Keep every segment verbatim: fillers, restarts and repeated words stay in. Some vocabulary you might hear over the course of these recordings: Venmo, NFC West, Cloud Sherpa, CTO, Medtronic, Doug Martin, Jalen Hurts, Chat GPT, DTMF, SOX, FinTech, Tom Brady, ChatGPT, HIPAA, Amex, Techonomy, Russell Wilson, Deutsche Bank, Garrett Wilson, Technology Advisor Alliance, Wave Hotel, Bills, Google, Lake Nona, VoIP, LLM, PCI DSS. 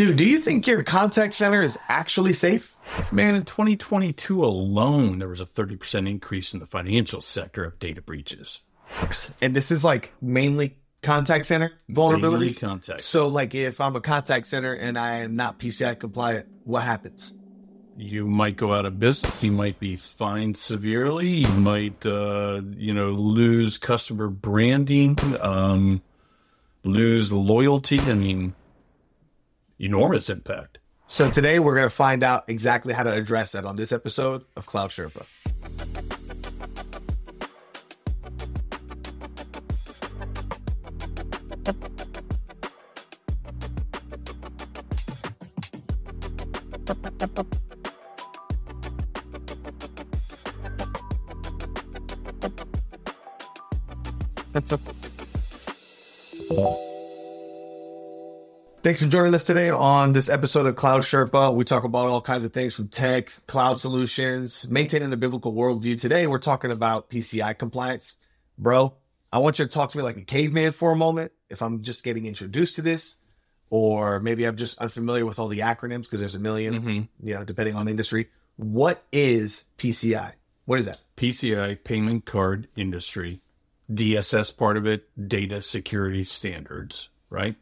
Dude, do you think your contact center is actually safe? Man, in twenty twenty-two alone, there was a thirty percent increase in the financial sector of data breaches. And this is like mainly contact center vulnerabilities? Mainly contact. So like if I'm a contact center and I am not P C I compliant, what happens? You might go out of business. You might be fined severely. You might, uh, you know, lose customer branding, um, lose loyalty. I mean, enormous impact. So today we're going to find out exactly how to address that on this episode of Cloud Sherpa. Thanks for joining us today on this episode of Cloud Sherpa. We talk about all kinds of things from tech, cloud solutions, maintaining the biblical worldview. Today, we're talking about P C I compliance. Bro, I want you to talk to me like a caveman for a moment. If I'm just getting introduced to this, or maybe I'm just unfamiliar with all the acronyms because there's a million, mm-hmm. you know, depending on the industry. What is P C I? What is that? P C I, Payment Card Industry, D S S part of it, Data Security Standards, right?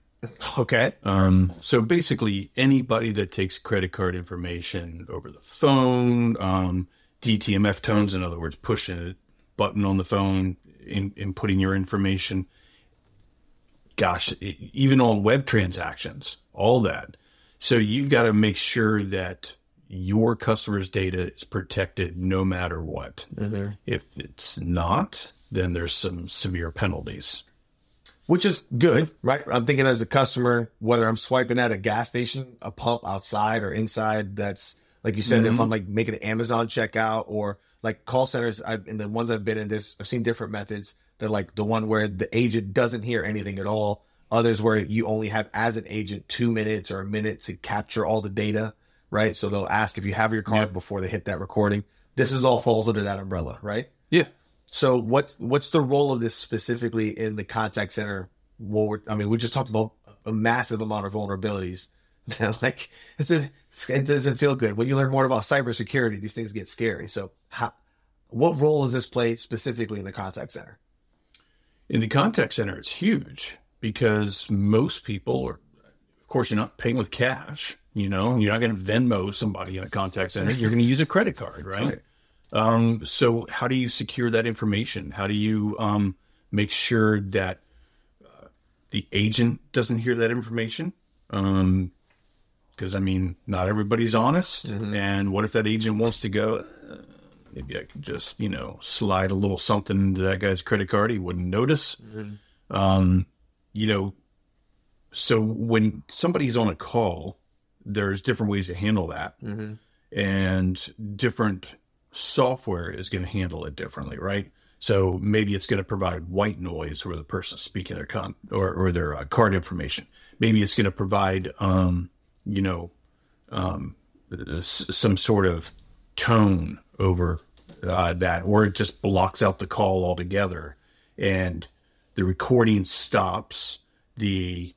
Okay. Um, so basically, anybody that takes credit card information over the phone, um, D T M F tones, in other words, pushing a button on the phone and in, inputting your information. Gosh, it, even on web transactions, all that. So you've got to make sure that your customer's data is protected no matter what. Mm-hmm. If it's not, then there's some severe penalties. Which is good, right? I'm thinking as a customer, whether I'm swiping at a gas station, a pump outside or inside, that's like you said, mm-hmm. if I'm like making an Amazon checkout or like call centers, I've, and the ones I've been in, this, I've seen different methods. They're like the one where the agent doesn't hear anything at all. Others where you only have as an agent two minutes or a minute to capture all the data, right? So they'll ask if you have your card yeah. before they hit that recording. This is all falls under that umbrella, right? Yeah. So what what's the role of this specifically in the contact center? Well, we're, I mean, we just talked about a massive amount of vulnerabilities. Like it's a, it doesn't feel good. When you learn more about cybersecurity, these things get scary. So how, what role does this play specifically in the contact center? In the contact center, it's huge because most people are, of course, you're not paying with cash. You know, you're not going to Venmo somebody in a contact center. You're going to use a credit card, right? That's right. Um, so how do you secure that information? How do you, um, make sure that uh, the agent doesn't hear that information? Um, cause I mean, not everybody's honest. Mm-hmm. And what if that agent wants to go, uh, maybe I could just, you know, slide a little something into that guy's credit card. He wouldn't notice. Mm-hmm. Um, you know, so when somebody's on a call, there's different ways to handle that mm-hmm. and different software is going to handle it differently, right? So maybe it's going to provide white noise where the person's speaking their con or, or their uh, card information. Maybe it's going to provide, um, you know, um, s- some sort of tone over uh, that, or it just blocks out the call altogether and the recording stops. The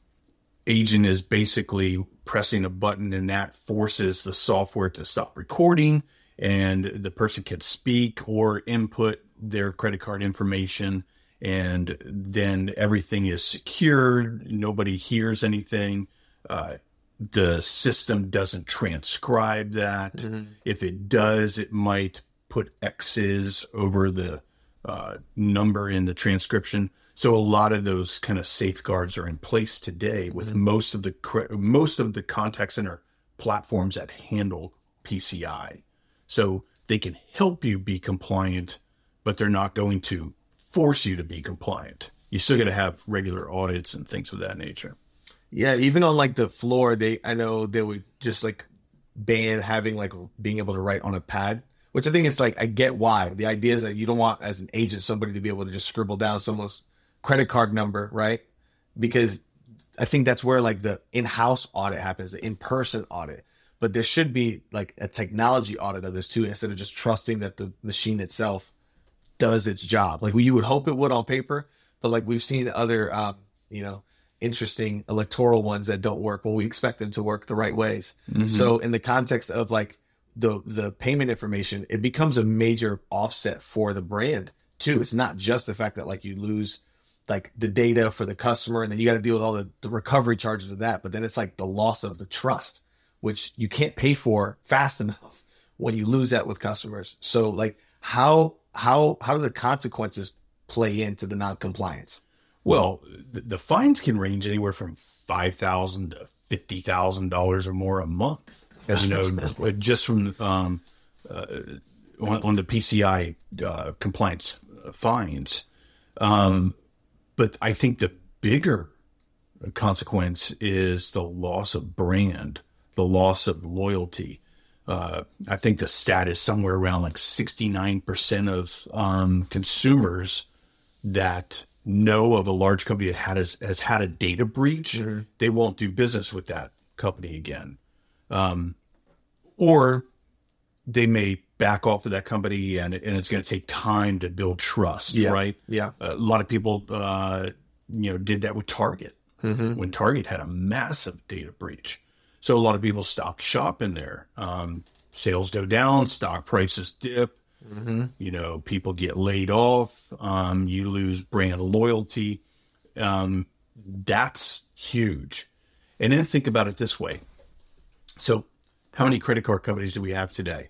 agent is basically pressing a button and that forces the software to stop recording. And the person can speak or input their credit card information, and then everything is secured. Nobody hears anything. Uh, the system doesn't transcribe that. Mm-hmm. If it does, it might put X's over the uh, number in the transcription. So a lot of those kind of safeguards are in place today with mm-hmm. most of the cre- most of the contact center platforms that handle P C I. So they can help you be compliant, but they're not going to force you to be compliant. You're still going to have regular audits and things of that nature. Yeah, even on like the floor, they I know they would just like ban having like being able to write on a pad, which I think is like I get why. The idea is that you don't want as an agent somebody to be able to just scribble down someone's credit card number, right? Because I think that's where like the in-house audit happens, the in-person audit. But there should be like a technology audit of this too, instead of just trusting that the machine itself does its job. Like you would hope it would on paper, but like we've seen other, um, you know, interesting electoral ones that don't work when we expect them to work the right ways. Mm-hmm. So in the context of like the the payment information, it becomes a major offset for the brand too. It's not just the fact that like you lose like the data for the customer and then you got to deal with all the, the recovery charges of that. But then it's like the loss of the trust, which you can't pay for fast enough when you lose that with customers. So like how how how do the consequences play into the non-compliance? Well, the, the fines can range anywhere from five thousand dollars to fifty thousand dollars or more a month, as you know, just from um, uh, on, on the P C I uh, compliance fines. Um, but I think the bigger consequence is the loss of brand, the loss of loyalty. Uh, I think the stat is somewhere around like sixty-nine percent of um, consumers that know of a large company that had a, has had a data breach, mm-hmm. they won't do business with that company again. Um, or they may back off of that company and, and it's going to take time to build trust, yeah. right? Yeah. A lot of people, uh, you know, did that with Target mm-hmm. when Target had a massive data breach. So a lot of people stopped shopping there. Um, sales go down, stock prices dip. Mm-hmm. You know, people get laid off. Um, you lose brand loyalty. Um, that's huge. And then think about it this way. So how many credit card companies do we have today?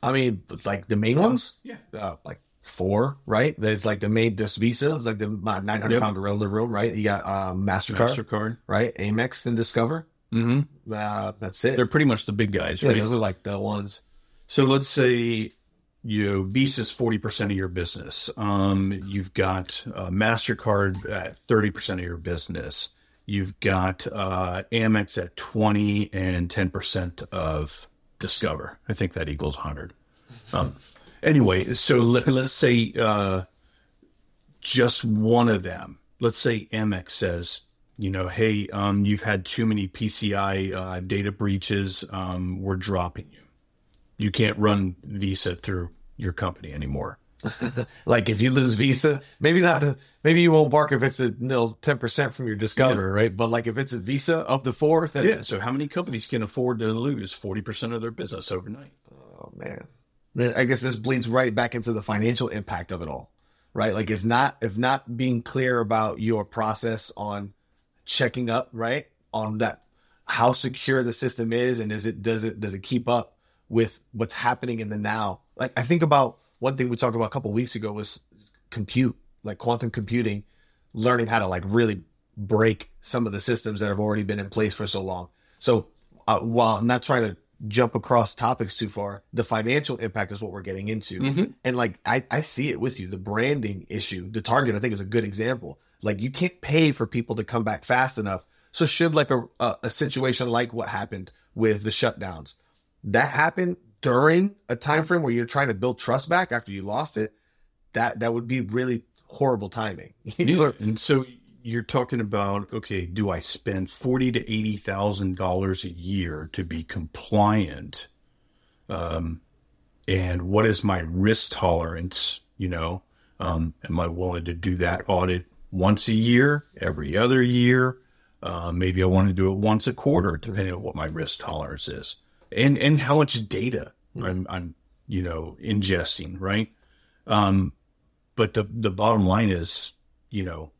I mean, like the main ones? Yeah. Uh, like four, right? There's like the main, this Visa is like the nine hundred pound gorilla in the room, right? You got uh, MasterCard, MasterCard, right? Amex and Discover. Mm-hmm. Uh, that's it. They're pretty much the big guys, yeah, right? Those are like the ones. So let's say, you know, Visa's forty percent of your business. Um, you've got uh, MasterCard at thirty percent of your business. You've got uh, Amex at twenty and ten percent of Discover. I think that equals one hundred. Um, anyway, so let, let's say uh, just one of them. Let's say Amex says, you know, hey, um, you've had too many P C I uh, data breaches. Um, we're dropping you. You can't run Visa through your company anymore. Like if you lose Visa, maybe not. The, maybe you won't bark if it's a nil ten percent from your Discover, yeah. right? But like if it's a Visa of the four, that's... yeah. So how many companies can afford to lose forty percent of their business overnight? Oh man, I guess this bleeds right back into the financial impact of it all, right? Like if not, if not being clear about your process on checking up, right, on that, how secure the system is, and is it does it does it keep up with what's happening in the now? Like I think about one thing we talked about a couple of weeks ago was compute, like quantum computing, learning how to like really break some of the systems that have already been in place for so long. So uh, while I'm not trying to jump across topics too far, the financial impact is what we're getting into, mm-hmm. and like I, I see it with you, the branding issue, the Target I think is a good example. Like you can't pay for people to come back fast enough. So should like a, a, a situation like what happened with the shutdowns, that happened during a time frame where you're trying to build trust back after you lost it, that that would be really horrible timing. Yeah. And so you're talking about, okay, do I spend forty to eighty thousand dollars a year to be compliant? Um, and what is my risk tolerance? You know, um, am I willing to do that audit once a year, every other year? Uh, maybe I want to do it once a quarter, depending on what my risk tolerance is, and and how much data mm-hmm. I'm, I'm, you know, ingesting, right? Um, but the the bottom line is, you know,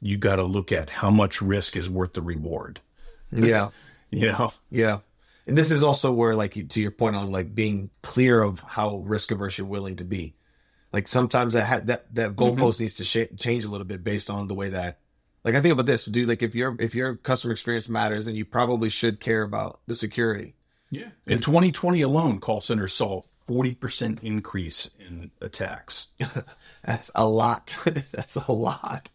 you got to look at how much risk is worth the reward. Yeah, you know, yeah. And this is also where, like, to your point on like being clear of how risk averse you're willing to be. Like sometimes that ha- that that goalpost mm-hmm. needs to sh- change a little bit based on the way that, like, I think about this, dude. Like if your if your customer experience matters, then you probably should care about the security. Yeah. In twenty twenty alone, call centers saw forty percent increase in attacks. That's a lot. That's a lot.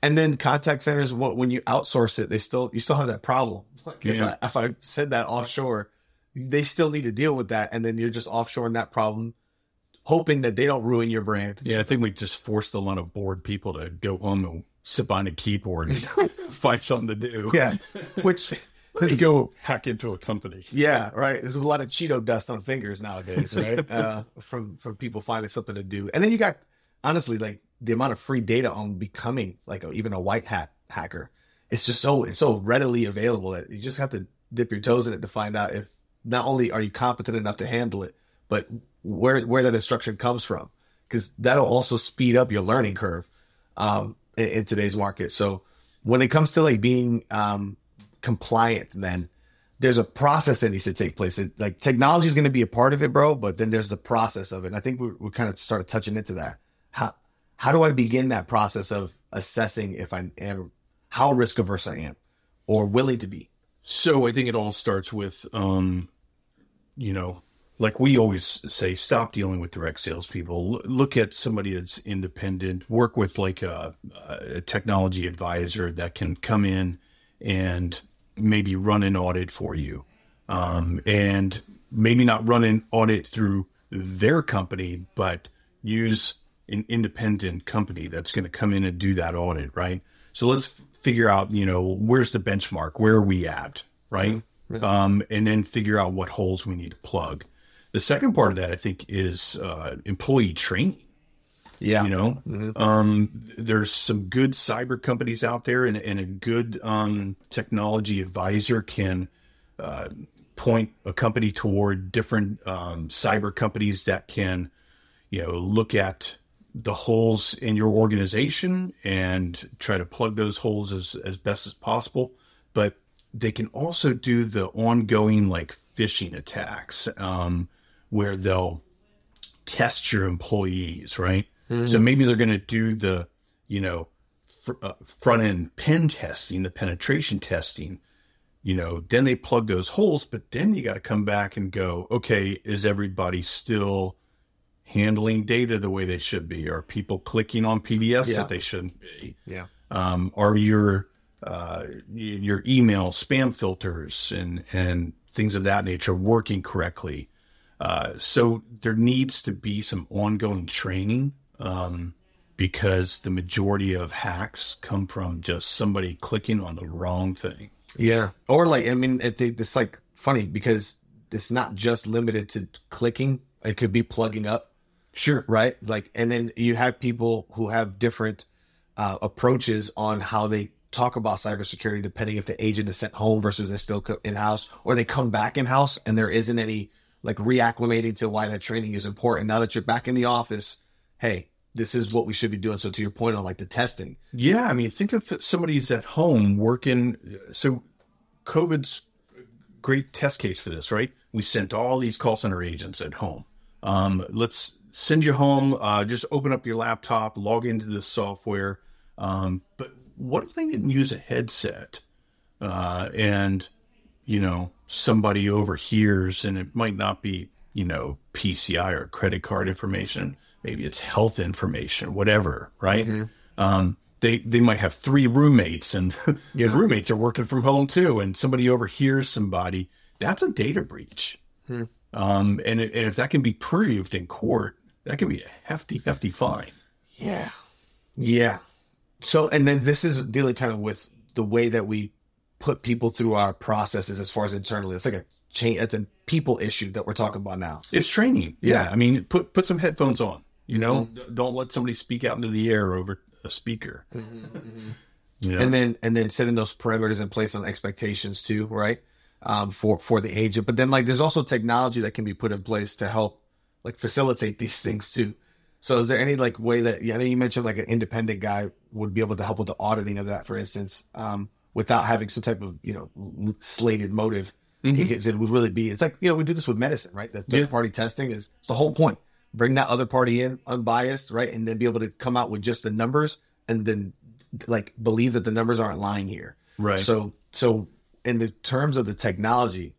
And then contact centers, what when you outsource it, they still you still have that problem. Like yeah. if, I, if I send that offshore, they still need to deal with that, and then you're just offshoring that problem, hoping that they don't ruin your brand. Yeah, I think we just forced a lot of bored people to go home and sit behind a keyboard and find something to do. Yeah, which go hack into a company. Yeah, right. There's a lot of Cheeto dust on fingers nowadays, right? uh, from from people finding something to do. And then you got, honestly, like the amount of free data on becoming like a, even a white hat hacker. It's just so, it's so readily available that you just have to dip your toes in it to find out if not only are you competent enough to handle it, but where, where that instruction comes from, because that'll also speed up your learning curve um, in, in today's market. So when it comes to like being um, compliant, then there's a process that needs to take place. It, like technology is going to be a part of it, bro, but then there's the process of it. And I think we we kind of started touching into that. How, how do I begin that process of assessing if I am, how risk averse I am or willing to be? So I think it all starts with, um, you know, like we always say, stop dealing with direct salespeople. Look at somebody that's independent. Work with like a, a technology advisor that can come in and maybe run an audit for you, um, and maybe not run an audit through their company, but use an independent company that's going to come in and do that audit, right? So let's figure out, you know, where's the benchmark? Where are we at, right? Yeah, yeah. Um, and then figure out what holes we need to plug. The second part of that, I think, is uh, employee training. Yeah. You know, mm-hmm. um, there's some good cyber companies out there, and, and a good um, technology advisor can uh, point a company toward different um, cyber companies that can, you know, look at the holes in your organization and try to plug those holes as, as best as possible. But they can also do the ongoing like phishing attacks, um, where they'll test your employees, right? Mm-hmm. So maybe they're going to do the, you know, fr- uh, front end pen testing, the penetration testing, you know, then they plug those holes, but then you got to come back and go, okay, is everybody still handling data the way they should be? Are people clicking on P D Fs yeah. that they shouldn't be? Yeah. Um, are your, uh, your email spam filters and, and things of that nature working correctly? Uh, so there needs to be some ongoing training, um, because the majority of hacks come from just somebody clicking on the wrong thing. Yeah. Or like, I mean, it, it's like funny because it's not just limited to clicking. It could be plugging up. Sure. Right. Like, and then you have people who have different, uh, approaches on how they talk about cybersecurity, depending if the agent is sent home versus they're still in-house, or they come back in-house and there isn't any like reacclimating to why that training is important. Now that you're back in the office, hey, this is what we should be doing. So to your point on like the testing. Yeah. I mean, think of somebody's at home working. So COVID's great test case for this, right? We sent all these call center agents at home. Um, let's send you home. Uh, just open up your laptop, log into this software. Um, but what if they didn't use a headset? Uh, and, you know, somebody overhears, and it might not be, you know, P C I or credit card information. Maybe it's health information, whatever, right? Mm-hmm. Um, they they might have three roommates, and yeah. roommates are working from home too, and somebody overhears somebody. That's a data breach. Hmm. Um, and, and if that can be proved in court, that can be a hefty, hefty fine. Yeah. Yeah. So, and then this is dealing kind of with the way that we put people through our processes as far as internally. It's like a change. It's a people issue that we're talking about now. It's training. Yeah. yeah. I mean, put, put some headphones on, you know, mm-hmm. don't let somebody speak out into the air over a speaker. Mm-hmm. you know? And then, and then setting those parameters in place on expectations too. Right. Um, for, for the agent, but then like, there's also technology that can be put in place to help like facilitate these things too. So is there any like way that, yeah, I know you mentioned like an independent guy would be able to help with the auditing of that, for instance, um, without having some type of, you know, slated motive, mm-hmm. because it would really be, it's like, you know, we do this with medicine, right? The third yeah. party testing is the whole point, bring that other party in unbiased, right? And then be able to come out with just the numbers and then like believe that the numbers aren't lying here. Right. So, so, in the terms of the technology,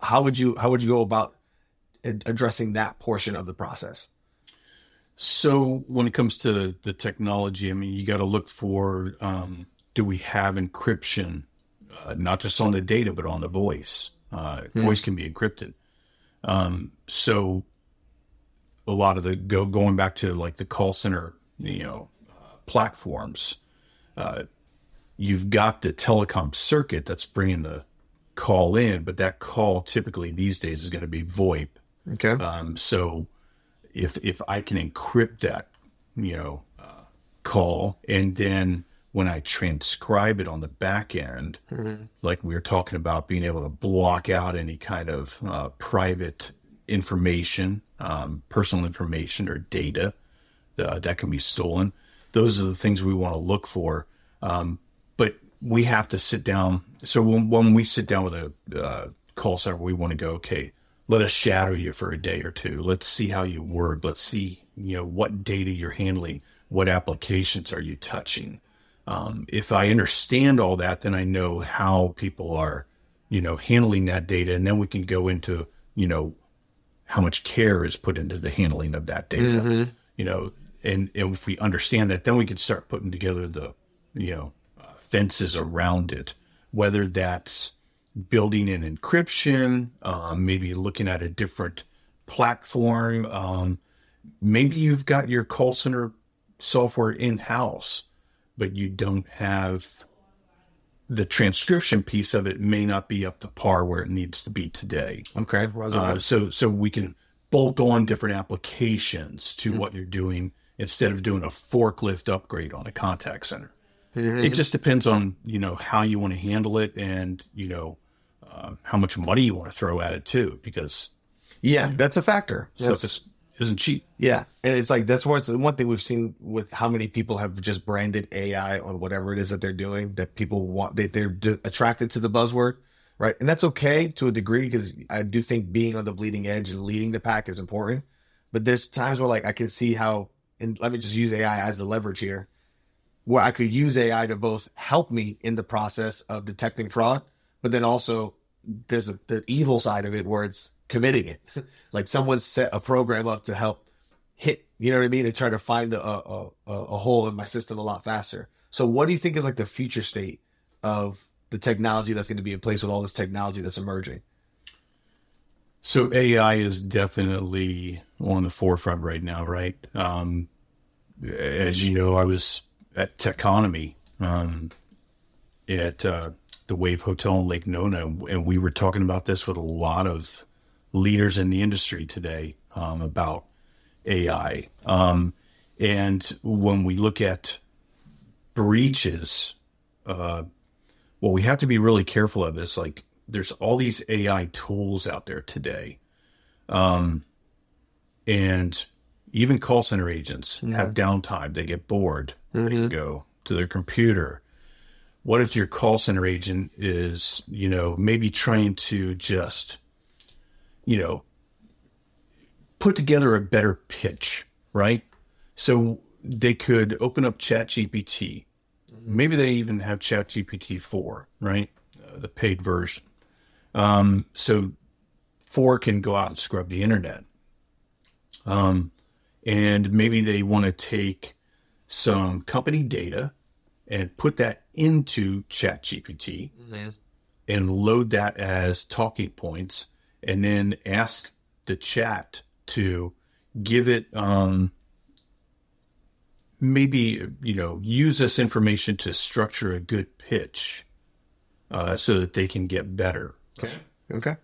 how would you how would you go about addressing that portion of the process? So when it comes to the technology, I mean, you got to look for, um, do we have encryption, uh, not just on the data, but on the voice? Uh, mm. Voice can be encrypted. Um, so a lot of the go going back to like the call center, you know, uh, platforms, uh, you've got the telecom circuit that's bringing the call in, but that call typically these days is going to be VoIP. Okay. Um, so if, if I can encrypt that, you know, uh, call, and then when I transcribe it on the back end, mm-hmm. like we were talking about being able to block out any kind of uh, private information, um, personal information or data uh, that can be stolen. Those are the things we want to look for. Um, but we have to sit down. So when, when we sit down with a uh, call center, we want to go, okay, let us shadow you for a day or two. Let's see how you work. Let's see, you know, what data you're handling. What applications are you touching? Um, if I understand all that, then I know how people are, you know, handling that data. And then we can go into, you know, how much care is put into the handling of that data, mm-hmm. you know, and, and if we understand that, then we can start putting together the, you know, uh, fences around it, whether that's building in encryption, um, maybe looking at a different platform. Um, maybe you've got your call center software in-house, but you don't have the transcription piece of it, may not be up to par where it needs to be today. Okay. Uh, so, so we can bolt on different applications to mm-hmm. what you're doing instead of doing a forklift upgrade on a contact center. Mm-hmm. It just depends on, you know, how you want to handle it and, you know, uh, how much money you want to throw at it too, because yeah, that's a factor. Stuff is, isn't cheap. Yeah. And it's like, that's what's one thing we've seen with how many people have just branded A I or whatever it is that they're doing, that people want, they, they're d- attracted to the buzzword, right? And that's okay to a degree, because I do think being on the bleeding edge and leading the pack is important. But there's times where, like, I can see how, and let me just use A I as the leverage here, where I could use A I to both help me in the process of detecting fraud, but then also there's a, the evil side of it where it's committing it. Like someone set a program up to help hit, you know what I mean, and try to find a, a, a hole in my system a lot faster. So what do you think is like the future state of the technology that's going to be in place with all this technology that's emerging? So A I is definitely on the forefront right now, right? Um, as you know, I was at Techonomy um, at uh, the Wave Hotel in Lake Nona, and we were talking about this with a lot of leaders in the industry today um, about A I. Um, and when we look at breaches, uh, what we have to be really careful of is, like, there's all these A I tools out there today. Um, and even call center agents yeah. have downtime. They get bored. Mm-hmm. They can go to their computer. What if your call center agent is, you know, maybe trying to just, you know, put together a better pitch, right? So they could open up Chat G P T. Mm-hmm. Maybe they even have Chat G P T four, right? Uh, the paid version. Um, so four can go out and scrub the internet. Um, and maybe they want to take some company data and put that into Chat G P T mm-hmm. and load that as talking points, and then ask the chat to give it, um, maybe, you know, use this information to structure a good pitch uh, so that they can get better. Okay. Okay.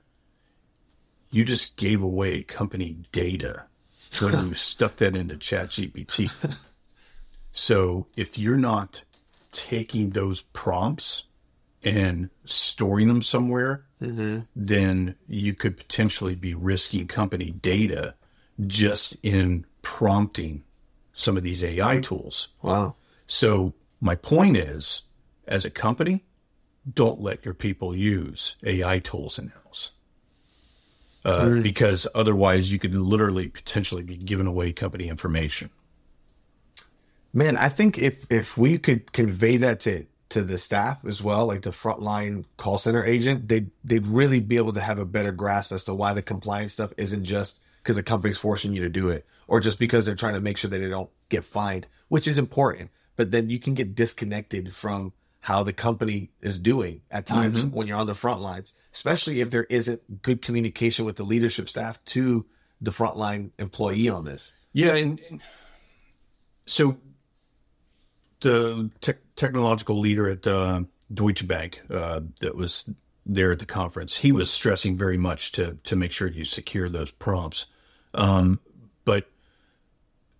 You just gave away company data. So you stuck that into Chat G P T. So if you're not taking those prompts and storing them somewhere, mm-hmm. then you could potentially be risking company data just in prompting some of these A I tools. Wow. So my point is, as a company, don't let your people use A I tools in-house uh, mm. because otherwise you could literally potentially be giving away company information. Man, I think if, if we could convey that to to the staff as well, like the frontline call center agent, they'd, they'd really be able to have a better grasp as to why the compliance stuff isn't just because the company's forcing you to do it, or just because they're trying to make sure that they don't get fined, which is important. But then you can get disconnected from how the company is doing at times mm-hmm. when you're on the front lines, especially if there isn't good communication with the leadership staff to the frontline employee on this. Yeah. And, and so the te- technological leader at uh, Deutsche Bank uh, that was there at the conference, he was stressing very much to to make sure you secure those prompts. Um, but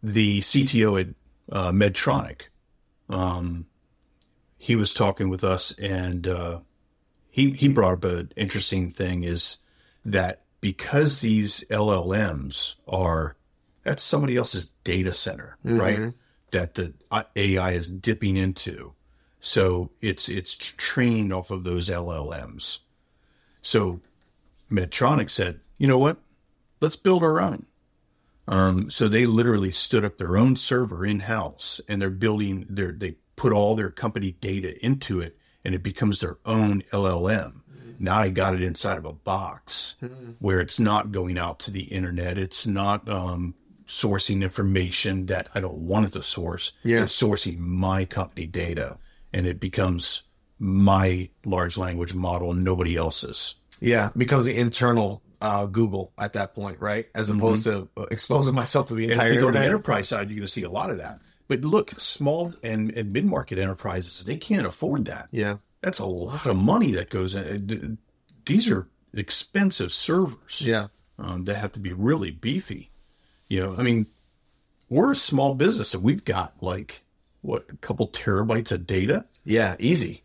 the C T O at uh, Medtronic, um, he was talking with us, and uh, he he brought up an interesting thing, is that because these L L Ms are at somebody else's data center, mm-hmm. right? That the A I is dipping into, so it's it's trained off of those L L Ms. So Medtronic said, you know what? Let's build our own. Um, so they literally stood up their own server in-house, and they're building their, they put all their company data into it, and it becomes their own L L M. Now I got it inside of a box mm-hmm. where it's not going out to the internet. It's not um, sourcing information that I don't want it to source. Yeah. It's sourcing my company data, and it becomes my large language model and nobody else's. Yeah, it becomes the internal Uh, Google at that point, right? As opposed mm-hmm. to exposing myself to the entire internet. If you go to the enterprise side, you're going to see a lot of that. But look, small and, and mid-market enterprises, they can't afford that. Yeah. That's a lot of money that goes in. These are expensive servers. Yeah. Um, that have to be really beefy. You know, I mean, we're a small business, and we've got like, what, a couple terabytes of data? Yeah, easy.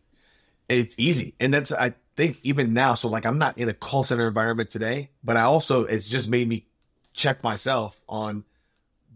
It's easy. And that's... I. think even now, so like I'm not in a call center environment today, but I also, it's just made me check myself on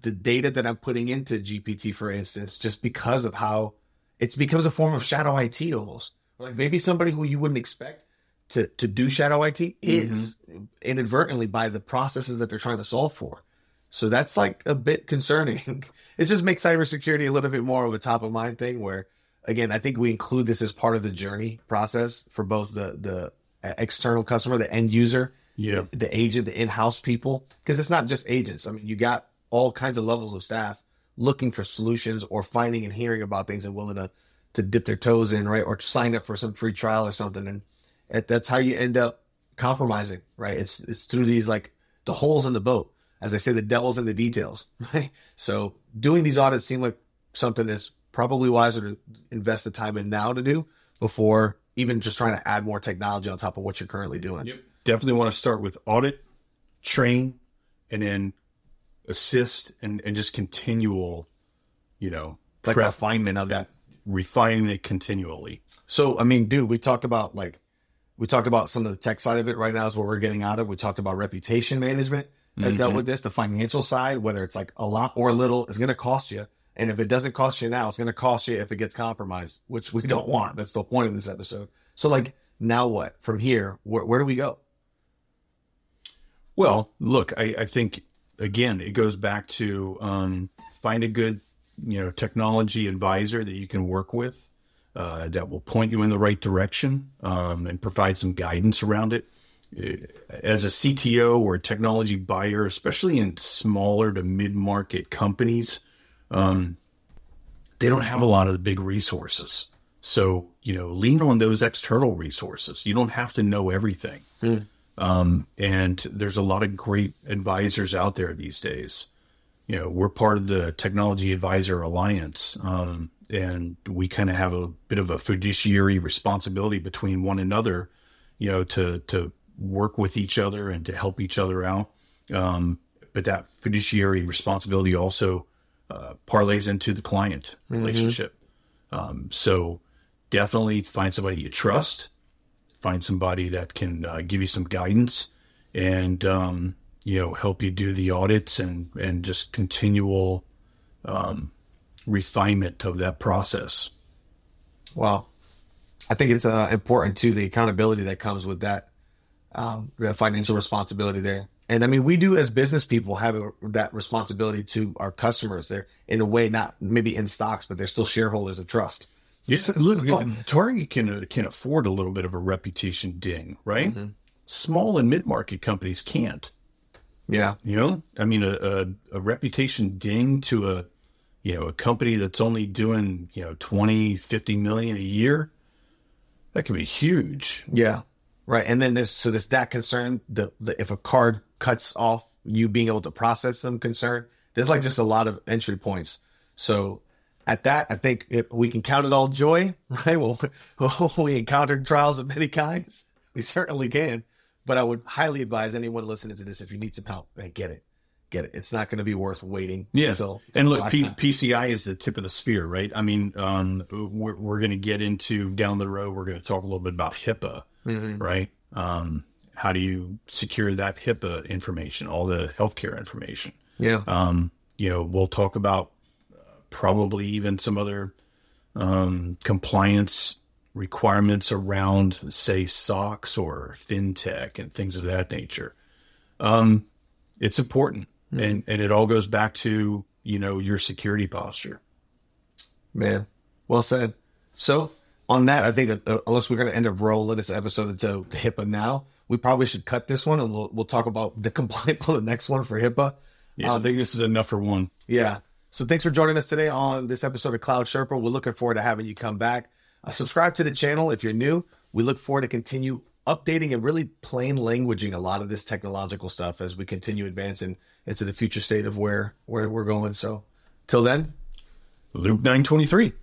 the data that I'm putting into G P T, for instance, just because of how it becomes a form of shadow I T almost. Like maybe somebody who you wouldn't expect to, to do shadow I T is mm-hmm. inadvertently by the processes that they're trying to solve for. So that's like a bit concerning. It just makes cybersecurity a little bit more of a top of mind thing where, again, I think we include this as part of the journey process for both the, the external customer, the end user, yeah. the, the agent, the in-house people, because it's not just agents. I mean, you got all kinds of levels of staff looking for solutions or finding and hearing about things and willing to, to dip their toes in, right, or sign up for some free trial or something. And that's how you end up compromising, right? It's it's through these, like, the holes in the boat. As I say, the devil's in the details, right? So doing these audits seem like something that's probably wiser to invest the time in now to do before even just trying to add more technology on top of what you're currently doing. Yep. Definitely want to start with audit, train, and then assist and, and just continual, you know, like prep, refinement of that, refining it continually. So, I mean, dude, we talked about like, we talked about some of the tech side of it right now is what we're getting out of. We talked about reputation management has mm-hmm. dealt with this, the financial side, whether it's like a lot or little is going to cost you. And if it doesn't cost you now, it's going to cost you if it gets compromised, which we don't want. That's the point of this episode. So, like, now what? From here, wh- where do we go? Well, look, I, I think, again, it goes back to um, find a good, you know, technology advisor that you can work with uh, that will point you in the right direction um, and provide some guidance around it. As a C T O or a technology buyer, especially in smaller to mid-market companies, Um, they don't have a lot of the big resources. So, you know, lean on those external resources. You don't have to know everything. Mm. Um, and there's a lot of great advisors out there these days. You know, we're part of the Technology Advisor Alliance. Um, and we kind of have a bit of a fiduciary responsibility between one another, you know, to, to work with each other and to help each other out. Um, but that fiduciary responsibility also Uh, parlays into the client relationship. Mm-hmm. Um, so definitely find somebody you trust, find somebody that can uh, give you some guidance and, um, you know, help you do the audits and, and just continual um, refinement of that process. Well, I think it's uh, important too, the accountability that comes with that, um, that financial responsibility there. And I mean, we do as business people have a, that responsibility to our customers. They're in a way not maybe in stocks, but they're still shareholders of trust. Yes, look, oh. Target can can afford a little bit of a reputation ding, right? Mm-hmm. Small and mid market companies can't. Yeah, you know, I mean, a, a a reputation ding to a you know a company that's only doing you know twenty, fifty million a year, that can be huge. Yeah, right. And then there's so there's that concern the, the if a card cuts off you being able to process them concern. There's like just a lot of entry points. So at that, I think if we can count it all joy, right? Well, we encountered trials of many kinds. We certainly can. But I would highly advise anyone listening to this, if you need some help, get it. get it. It's not going to be worth waiting. Yes. Until and look, P- PCI is the tip of the spear, right? I mean, um, we're, we're going to get into down the road. We're going to talk a little bit about HIPAA, mm-hmm. right? Um, how do you secure that HIPAA information, all the healthcare information? Yeah. Um, you know, we'll talk about probably even some other um, compliance requirements around, say, SOX or FinTech and things of that nature. Um, it's important. Mm-hmm. And, and it all goes back to, you know, your security posture. Man, well said. So on that, I think uh, unless we're going to end up rolling this episode into HIPAA now, we probably should cut this one and we'll, we'll talk about the compliance on the next one for HIPAA. Yeah, um, I think this is enough for one. Yeah. yeah. So thanks for joining us today on this episode of Cloud Sherpa. We're looking forward to having you come back. Uh, subscribe to the channel if you're new. We look forward to continue updating and really plain languaging a lot of this technological stuff as we continue advancing into the future state of where, where we're going. So till then, Luke nine twenty-three.